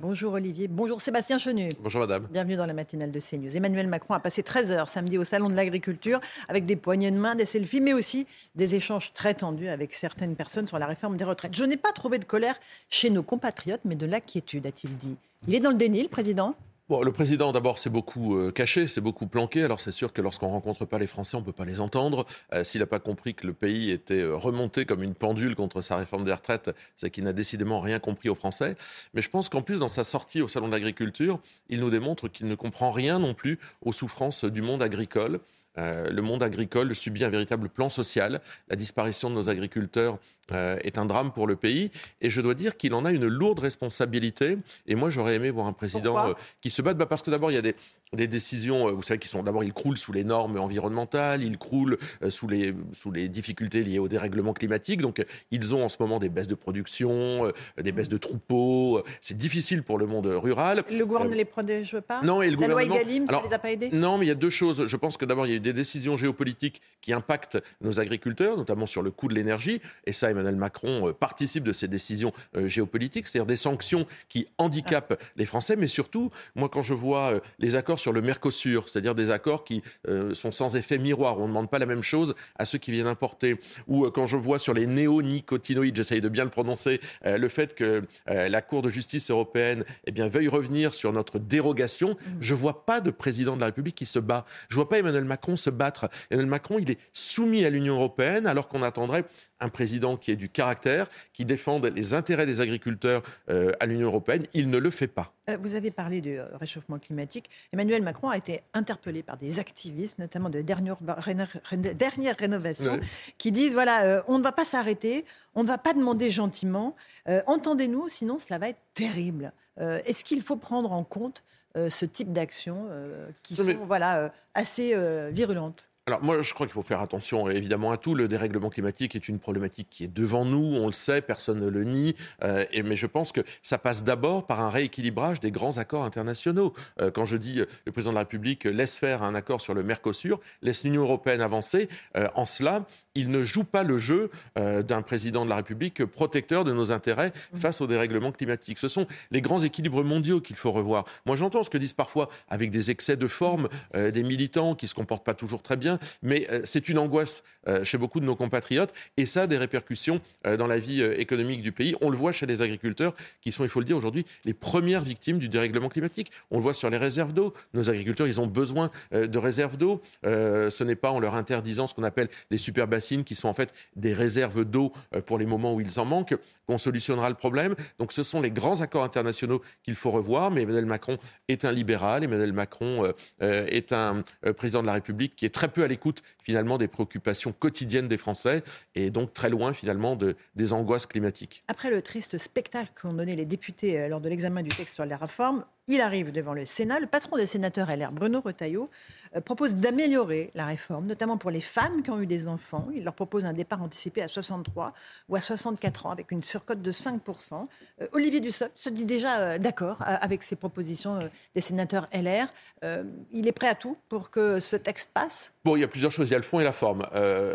Bonjour Olivier, bonjour Sébastien Chenu. Bonjour madame. Bienvenue dans la matinale de CNews. Emmanuel Macron a passé 13h samedi au Salon de l'agriculture avec des poignées de main, des selfies, mais aussi des échanges très tendus avec certaines personnes sur la réforme des retraites. Je n'ai pas trouvé de colère chez nos compatriotes, mais de l'inquiétude, a-t-il dit. Il est dans le déni, le président ? Bon, le président, d'abord, c'est beaucoup caché, c'est beaucoup planqué. Alors, c'est sûr que lorsqu'on ne rencontre pas les Français, on ne peut pas les entendre. S'il n'a pas compris que le pays était remonté comme une pendule contre sa réforme des retraites, c'est qu'il n'a décidément rien compris aux Français. Mais je pense qu'en plus, dans sa sortie au Salon de l'agriculture, il nous démontre qu'il ne comprend rien non plus aux souffrances du monde agricole. Le monde agricole subit un véritable plan social. La disparition de nos agriculteurs est un drame pour le pays. Et je dois dire qu'il en a une lourde responsabilité. Et moi, j'aurais aimé voir un président qui se batte. Parce que d'abord, il y a des décisions, vous savez, qui sont d'abord, il croule sous les normes environnementales, il croule sous les difficultés liées au dérèglement climatique. Donc, ils ont en ce moment des baisses de production, des baisses de troupeaux. C'est difficile pour le monde rural. Le gouvernement ne les protège pas ? Non, et la loi Egalim, ça ne les a pas aidés ? Non, mais il y a deux choses. Je pense que d'abord, il y a eu des décisions géopolitiques qui impactent nos agriculteurs, notamment sur le coût de l'énergie. Et ça, Emmanuel Macron participe de ces décisions géopolitiques, c'est-à-dire des sanctions qui handicapent les Français. Mais surtout, moi, quand je vois les accords sur le Mercosur, c'est-à-dire des accords qui sont sans effet miroir, on ne demande pas la même chose à ceux qui viennent importer. Ou quand je vois sur les néonicotinoïdes, j'essaye de bien le prononcer, le fait que la Cour de justice européenne veuille revenir sur notre dérogation, je ne vois pas de président de la République qui se bat. Je ne vois pas Emmanuel Macron se battre. Emmanuel Macron, il est soumis à l'Union européenne, alors qu'on attendrait un président qui ait du caractère, qui défende les intérêts des agriculteurs à l'Union européenne. Il ne le fait pas. Vous avez parlé du réchauffement climatique. Emmanuel Macron a été interpellé par des activistes, notamment de Dernière Rénovation, qui disent, on ne va pas s'arrêter, on ne va pas demander gentiment. Entendez-nous, sinon cela va être terrible. Est-ce qu'il faut prendre en compte ce type d'actions assez virulentes ? Alors moi, je crois qu'il faut faire attention évidemment à tout. Le dérèglement climatique est une problématique qui est devant nous, on le sait, personne ne le nie. Mais je pense que ça passe d'abord par un rééquilibrage des grands accords internationaux. Quand je dis le président de la République laisse faire un accord sur le Mercosur, laisse l'Union européenne avancer, en cela, il ne joue pas le jeu d'un président de la République protecteur de nos intérêts face au dérèglement climatique. Ce sont les grands équilibres mondiaux qu'il faut revoir. Moi, j'entends ce que disent parfois, avec des excès de forme, des militants qui ne se comportent pas toujours très bien. Mais c'est une angoisse chez beaucoup de nos compatriotes et ça a des répercussions dans la vie économique du pays. On le voit chez les agriculteurs qui sont, il faut le dire aujourd'hui, les premières victimes du dérèglement climatique. On le voit sur les réserves d'eau. Nos agriculteurs, ils ont besoin de réserves d'eau. Ce n'est pas en leur interdisant ce qu'on appelle les superbassines qui sont en fait des réserves d'eau pour les moments où ils en manquent qu'on solutionnera le problème. Donc ce sont les grands accords internationaux qu'il faut revoir. Mais Emmanuel Macron est un libéral. Emmanuel Macron est un président de la République qui est très peu à l'écoute finalement des préoccupations quotidiennes des Français et donc très loin finalement des angoisses climatiques. Après le triste spectacle qu'ont donné les députés lors de l'examen du texte sur la réforme, il arrive devant le Sénat. Le patron des sénateurs LR, Bruno Retailleau, propose d'améliorer la réforme, notamment pour les femmes qui ont eu des enfants. Il leur propose un départ anticipé à 63 ou à 64 ans avec une surcote de 5%. Olivier Dussopt se dit déjà d'accord avec ces propositions des sénateurs LR. Il est prêt à tout pour que ce texte passe ? Bon, il y a plusieurs choses. Il y a le fond et la forme.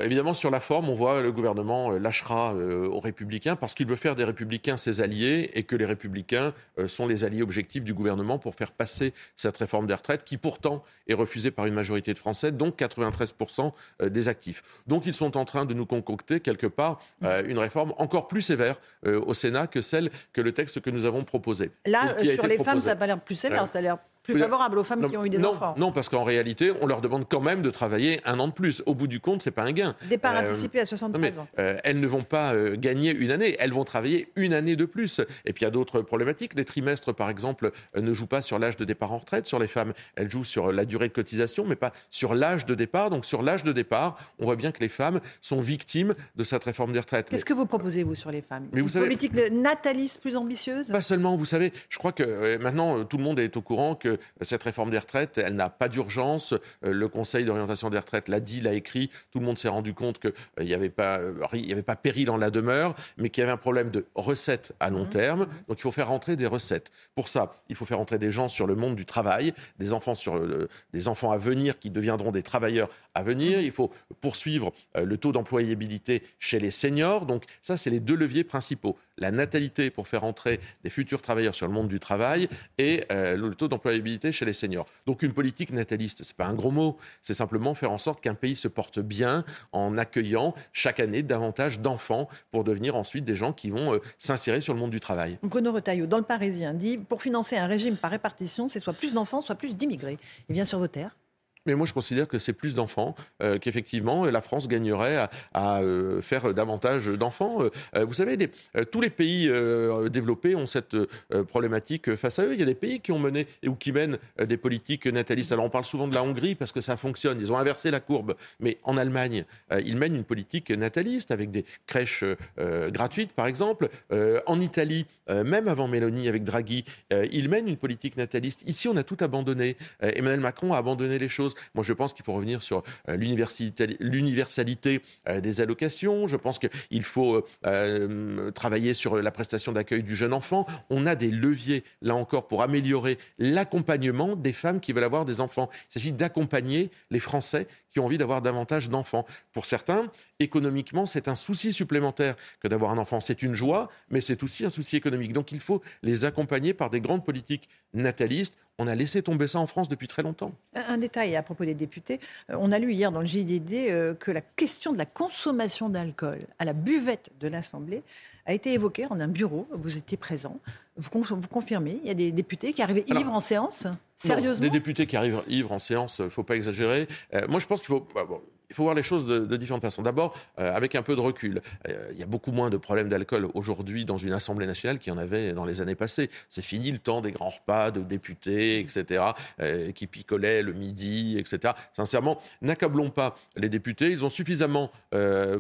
Évidemment, sur la forme, on voit le gouvernement lâchera aux Républicains parce qu'il veut faire des Républicains ses alliés et que les Républicains sont les alliés objectifs du gouvernement pour faire passer cette réforme des retraites qui pourtant est refusée par une majorité de Français, donc 93% des actifs. Donc ils sont en train de nous concocter quelque part une réforme encore plus sévère au Sénat que celle que le texte que nous avons proposé. Là, sur les femmes, ça n'a pas l'air plus sévère, ça a l'air... plus favorable aux femmes qui ont eu des enfants. Non, parce qu'en réalité, on leur demande quand même de travailler un an de plus. Au bout du compte, c'est pas un gain. Départ anticipé à 73 ans. Elles ne vont pas gagner une année, elles vont travailler une année de plus. Et puis il y a d'autres problématiques. Les trimestres, par exemple, ne jouent pas sur l'âge de départ en retraite sur les femmes. Elles jouent sur la durée de cotisation, mais pas sur l'âge de départ. Donc sur l'âge de départ, on voit bien que les femmes sont victimes de cette réforme des retraites. Qu'est-ce que vous proposez, vous, sur les femmes ? Mais vous savez, une politique nataliste plus ambitieuse ? Pas seulement, vous savez, je crois que maintenant, tout le monde est au courant que cette réforme des retraites, elle n'a pas d'urgence. Le Conseil d'orientation des retraites l'a dit, l'a écrit. Tout le monde s'est rendu compte qu'il n'y avait pas péril en la demeure, mais qu'il y avait un problème de recettes à long terme. Donc il faut faire rentrer des recettes. Pour ça, il faut faire rentrer des gens sur le monde du travail, des enfants, des enfants à venir qui deviendront des travailleurs à venir. Il faut poursuivre le taux d'employabilité chez les seniors. Donc ça, c'est les deux leviers principaux. La natalité pour faire entrer des futurs travailleurs sur le monde du travail et le taux d'employabilité chez les seniors. Donc une politique nataliste, ce n'est pas un gros mot, c'est simplement faire en sorte qu'un pays se porte bien en accueillant chaque année davantage d'enfants pour devenir ensuite des gens qui vont s'insérer sur le monde du travail. Bruno Retailleau, dans Le Parisien, dit « Pour financer un régime par répartition, c'est soit plus d'enfants, soit plus d'immigrés ». Il vient sur vos terres. Mais moi, je considère que c'est plus d'enfants, qu'effectivement, la France gagnerait à faire davantage d'enfants. Vous savez, tous les pays développés ont cette problématique face à eux. Il y a des pays qui ont mené ou qui mènent des politiques natalistes. Alors, on parle souvent de la Hongrie parce que ça fonctionne. Ils ont inversé la courbe. Mais en Allemagne, ils mènent une politique nataliste avec des crèches gratuites, par exemple. En Italie, même avant Meloni, avec Draghi, ils mènent une politique nataliste. Ici, on a tout abandonné. Emmanuel Macron a abandonné les choses. Moi, je pense qu'il faut revenir sur l'universalité des allocations. Je pense qu'il faut travailler sur la prestation d'accueil du jeune enfant. On a des leviers, là encore, pour améliorer l'accompagnement des femmes qui veulent avoir des enfants. Il s'agit d'accompagner les Français qui ont envie d'avoir davantage d'enfants. Pour certains, économiquement, c'est un souci supplémentaire que d'avoir un enfant. C'est une joie, mais c'est aussi un souci économique. Donc, il faut les accompagner par des grandes politiques natalistes. On a laissé tomber ça en France depuis très longtemps. Un détail à propos des députés. On a lu hier dans le JDD que la question de la consommation d'alcool à la buvette de l'Assemblée a été évoquée en un bureau. Vous étiez présent. Vous confirmez, il y a des députés qui arrivaient ivres en séance ? Sérieusement ? Des députés qui arrivent ivres en séance, il ne faut pas exagérer. Moi, je pense qu'il faut... Il faut voir les choses de différentes façons. D'abord, avec un peu de recul. Il y a beaucoup moins de problèmes d'alcool aujourd'hui dans une Assemblée nationale qu'il y en avait dans les années passées. C'est fini le temps des grands repas, de députés, etc., qui picolaient le midi, etc. Sincèrement, n'accablons pas les députés. Ils ont suffisamment,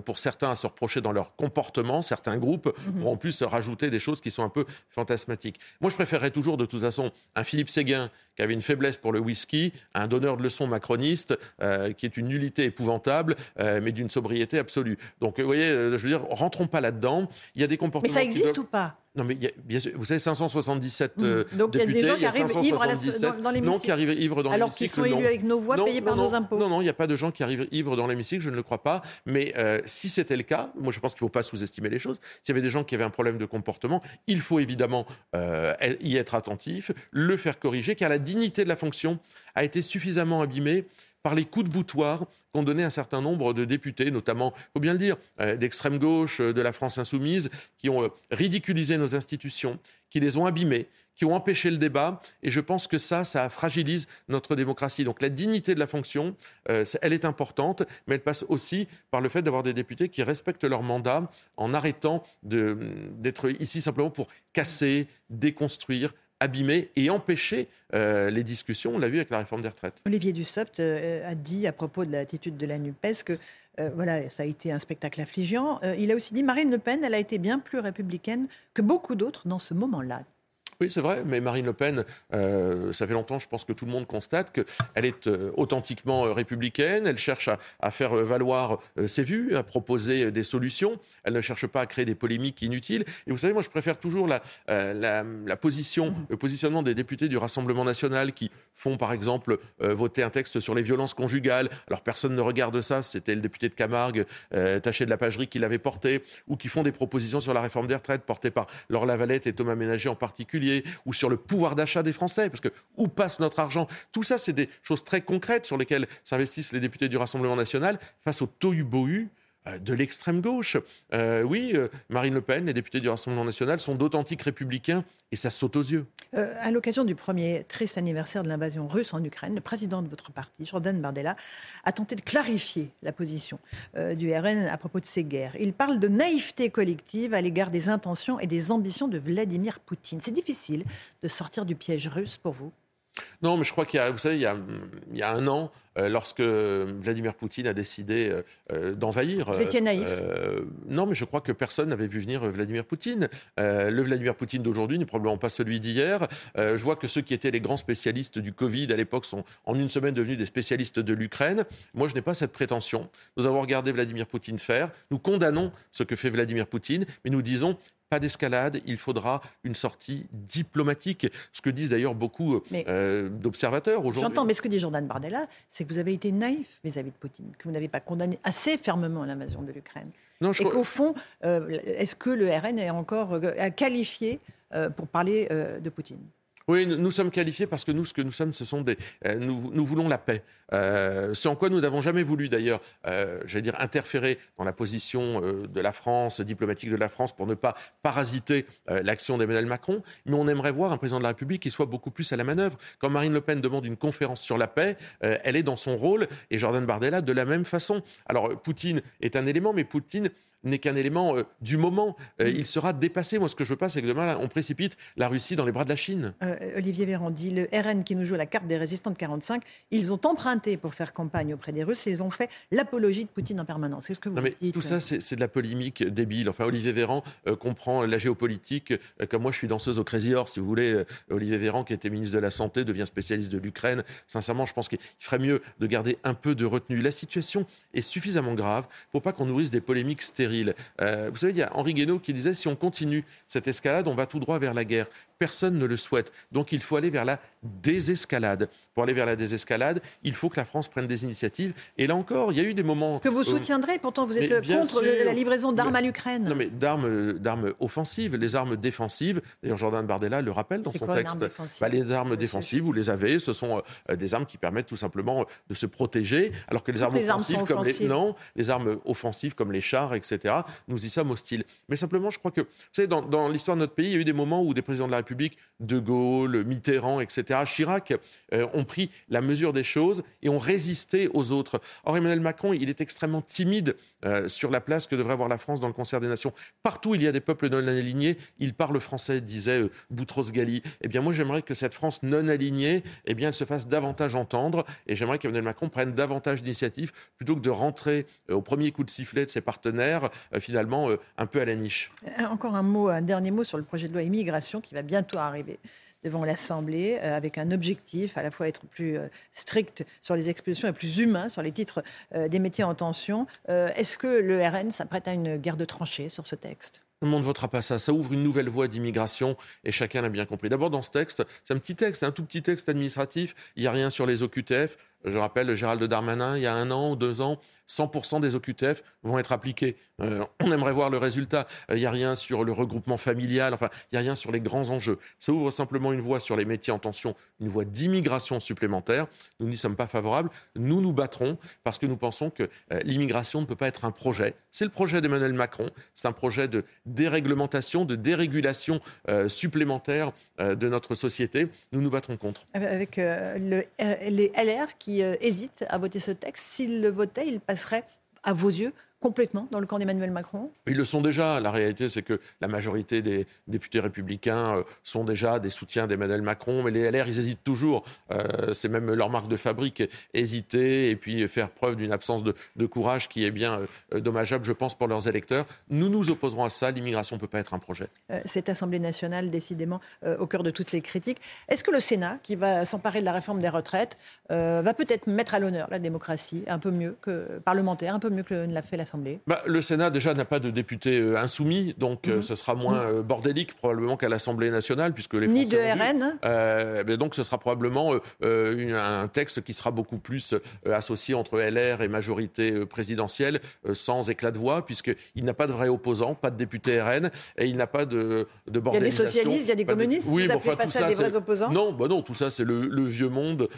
pour certains, à se reprocher dans leur comportement, certains groupes, pour en plus rajouter des choses qui sont un peu fantasmatiques. Moi, je préférerais toujours, de toute façon, un Philippe Séguin qui avait une faiblesse pour le whisky, un donneur de leçons macroniste, qui est une nullité épouvantable, mais d'une sobriété absolue. Donc, vous voyez, je veux dire, rentrons pas là-dedans. Il y a des comportements... Mais ça existe ou pas ? Non, mais bien sûr, vous savez, 577 donc, députés, il y a des gens qui arrivent ivres dans l'hémicycle. Non, qui arrivent ivres dans alors l'hémicycle. Alors qu'ils sont élus avec nos voix, payés par nos impôts. Non, il n'y a pas de gens qui arrivent ivres dans l'hémicycle, je ne le crois pas. Mais si c'était le cas, moi je pense qu'il ne faut pas sous-estimer les choses. S'il y avait des gens qui avaient un problème de comportement, il faut évidemment y être attentif, le faire corriger, car la dignité de la fonction a été suffisamment abîmée par les coups de boutoir qu'ont donné un certain nombre de députés, notamment, il faut bien le dire, d'extrême gauche, de la France insoumise, qui ont ridiculisé nos institutions, qui les ont abîmées, qui ont empêché le débat. Et je pense que ça fragilise notre démocratie. Donc la dignité de la fonction, elle est importante, mais elle passe aussi par le fait d'avoir des députés qui respectent leur mandat en arrêtant d'être ici simplement pour casser, déconstruire, abîmer et empêcher les discussions. On l'a vu avec la réforme des retraites. Olivier Dussopt a dit à propos de l'attitude de la NUPES que voilà, ça a été un spectacle affligeant. Il a aussi dit Marine Le Pen, elle a été bien plus républicaine que beaucoup d'autres dans ce moment-là. Oui, c'est vrai, mais Marine Le Pen, ça fait longtemps, je pense que tout le monde constate qu'elle est authentiquement républicaine, elle cherche à faire valoir ses vues, à proposer des solutions, elle ne cherche pas à créer des polémiques inutiles. Et vous savez, moi je préfère toujours la position, le positionnement des députés du Rassemblement National qui font par exemple voter un texte sur les violences conjugales. Alors personne ne regarde ça, c'était le député de Camargue, Tachet de la Pagerie, qui l'avait porté, ou qui font des propositions sur la réforme des retraites portées par Laure Lavalette et Thomas Ménager en particulier, ou sur le pouvoir d'achat des Français, parce que où passe notre argent ? Tout ça, c'est des choses très concrètes sur lesquelles s'investissent les députés du Rassemblement National face au tohu-bohu de l'extrême gauche. Marine Le Pen, les députés du Rassemblement National sont d'authentiques républicains et ça saute aux yeux. À l'occasion du premier triste anniversaire de l'invasion russe en Ukraine, le président de votre parti, Jordan Bardella, a tenté de clarifier la position du RN à propos de ces guerres. Il parle de naïveté collective à l'égard des intentions et des ambitions de Vladimir Poutine. C'est difficile de sortir du piège russe pour vous ? Non, mais je crois qu'il y a un an, lorsque Vladimir Poutine a décidé d'envahir... Vous étiez naïf. Non, mais je crois que personne n'avait vu venir Vladimir Poutine. Le Vladimir Poutine d'aujourd'hui n'est probablement pas celui d'hier. Je vois que ceux qui étaient les grands spécialistes du Covid à l'époque sont en une semaine devenus des spécialistes de l'Ukraine. Moi, je n'ai pas cette prétention. Nous avons regardé Vladimir Poutine faire. Nous condamnons ce que fait Vladimir Poutine, mais nous disons... Pas d'escalade, il faudra une sortie diplomatique. Ce que disent d'ailleurs beaucoup d'observateurs aujourd'hui. J'entends, mais ce que dit Jordan Bardella, c'est que vous avez été naïf vis-à-vis de Poutine, que vous n'avez pas condamné assez fermement l'invasion de l'Ukraine. Non, et qu'au fond, est-ce que le RN est encore qualifié pour parler de Poutine ? Oui, nous sommes qualifiés parce que nous, ce que nous sommes, ce sont nous voulons la paix. Ce en quoi nous n'avons jamais voulu, d'ailleurs, interférer dans la position de la France, diplomatique de la France, pour ne pas parasiter l'action d'Emmanuel Macron. Mais on aimerait voir un président de la République qui soit beaucoup plus à la manœuvre. Quand Marine Le Pen demande une conférence sur la paix, elle est dans son rôle, et Jordan Bardella de la même façon. Alors, Poutine est un élément, mais Poutine... n'est qu'un élément du moment. Il sera dépassé. Moi, ce que je veux pas, c'est que demain, là, on précipite la Russie dans les bras de la Chine. Olivier Véran dit, le RN qui nous joue la carte des résistants de 45, ils ont emprunté pour faire campagne auprès des Russes et ils ont fait l'apologie de Poutine en permanence. Qu'est-ce que vous dites ? Tout ça, c'est de la polémique débile. Enfin, Olivier Véran comprend la géopolitique. Comme moi, je suis danseuse au Crazy Horse, si vous voulez. Olivier Véran, qui était ministre de la Santé, devient spécialiste de l'Ukraine. Sincèrement, je pense qu'il ferait mieux de garder un peu de retenue. La situation est suffisamment grave pour pas qu'on nourrisse des polémiques stériles. Vous savez, il y a Henri Guaino qui disait « Si on continue cette escalade, on va tout droit vers la guerre. Personne ne le souhaite. Donc il faut aller vers la désescalade. Pour aller vers la désescalade, il faut que la France prenne des initiatives. Et là encore, il y a eu des moments... Que vous soutiendrez, pourtant vous êtes contre la livraison d'armes à l'Ukraine. Non mais d'armes offensives, les armes défensives. D'ailleurs, Jordan Bardella le rappelle dans son texte. Les armes défensives, vous les avez. Ce sont des armes qui permettent tout simplement de se protéger. Alors que les armes offensives, comme les armes offensives comme les chars, etc., nous y sommes hostiles. Mais simplement, je crois que... Vous savez, dans l'histoire de notre pays, il y a eu des moments où des présidents de la République, De Gaulle, Mitterrand, etc., Chirac, ont pris la mesure des choses et ont résisté aux autres. Or, Emmanuel Macron, il est extrêmement timide sur la place que devrait avoir la France dans le concert des nations. Partout, il y a des peuples non alignés. Il parle français, disait Boutros-Ghali. Eh bien, moi, j'aimerais que cette France non alignée, eh bien, elle se fasse davantage entendre. Et j'aimerais qu'Emmanuel Macron prenne davantage d'initiatives plutôt que de rentrer au premier coup de sifflet de ses partenaires, finalement, un peu à la niche. Encore un dernier mot sur le projet de loi immigration qui va bientôt arriver devant l'Assemblée avec un objectif à la fois être plus strict sur les expulsions et plus humain sur les titres des métiers en tension. Est-ce que le RN s'apprête à une guerre de tranchées sur ce texte ? Tout le monde ne votera pas ça. Ça ouvre une nouvelle voie d'immigration et chacun l'a bien compris. D'abord, dans ce texte, c'est un tout petit texte administratif. Il n'y a rien sur les OQTF. Je rappelle, Gérald Darmanin, il y a 1 an ou 2 ans, 100% des OQTF vont être appliqués. On aimerait voir le résultat. Il n'y a rien sur le regroupement familial, enfin, il n'y a rien sur les grands enjeux. Ça ouvre simplement une voie sur les métiers en tension, une voie d'immigration supplémentaire. Nous n'y sommes pas favorables. Nous nous battrons parce que nous pensons que l'immigration ne peut pas être un projet. C'est le projet d'Emmanuel Macron. C'est un projet de déréglementation, de dérégulation supplémentaire de notre société. Nous nous battrons contre. Avec les LR qui hésitent à voter ce texte. S'ils le votaient, ils passeraient, à vos yeux, complètement dans le camp d'Emmanuel Macron ? Ils le sont déjà. La réalité, c'est que la majorité des députés républicains sont déjà des soutiens d'Emmanuel Macron. Mais les LR, ils hésitent toujours. C'est même leur marque de fabrique. Hésiter et puis faire preuve d'une absence de courage qui est bien dommageable, je pense, pour leurs électeurs. Nous nous opposerons à ça. L'immigration ne peut pas être un projet. Cette Assemblée nationale, décidément, au cœur de toutes les critiques. Est-ce que le Sénat, qui va s'emparer de la réforme des retraites, va peut-être mettre à l'honneur la démocratie un peu mieux que parlementaire, un peu mieux que ne l'a fait la Le Sénat, déjà, n'a pas de députés insoumis, donc ce sera moins bordélique, probablement, qu'à l'Assemblée nationale, puisque les Français... Ni de RN. Donc, ce sera probablement un texte qui sera beaucoup plus associé entre LR et majorité présidentielle, sans éclat de voix, puisqu'il n'a pas de vrais opposants, pas de députés RN, et il n'a pas de bordélisation. Il y a des socialistes, il y a des communistes, oui, vous n'appelez pas ça des vrais opposants ? Non, tout ça, c'est le vieux monde,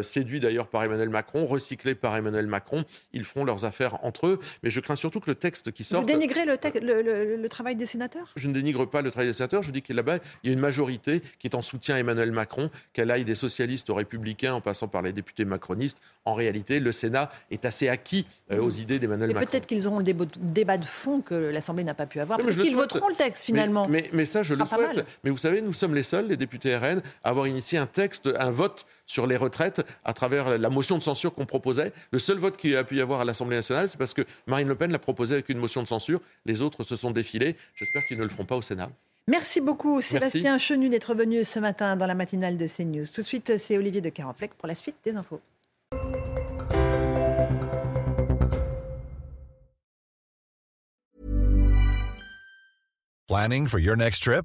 séduit d'ailleurs par Emmanuel Macron, recyclé par Emmanuel Macron. Ils feront leurs affaires entre eux, mais je crains surtout que le texte qui sort... Vous dénigrez le travail des sénateurs ? Je ne dénigre pas le travail des sénateurs. Je dis que là-bas, il y a une majorité qui est en soutien à Emmanuel Macron, qu'elle aille des socialistes aux républicains en passant par les députés macronistes. En réalité, le Sénat est assez acquis aux idées d'Emmanuel Macron. Peut-être qu'ils auront le débat de fond que l'Assemblée n'a pas pu avoir. Parce qu'ils voteront le texte, finalement. Mais ça, je le souhaite. Mais vous savez, nous sommes les seuls, les députés RN, à avoir initié un texte, un vote sur les retraites à travers la motion de censure qu'on proposait. Le seul vote qu'il y a pu y avoir à l'Assemblée nationale, c'est parce que Marine Le Pen l'a proposé avec une motion de censure. Les autres se sont défilés. J'espère qu'ils ne le feront pas au Sénat. Merci beaucoup, Sébastien Chenu, d'être venu ce matin dans la matinale de CNews. Tout de suite, c'est Olivier de Caranfleck pour la suite des infos. Planning for your next trip?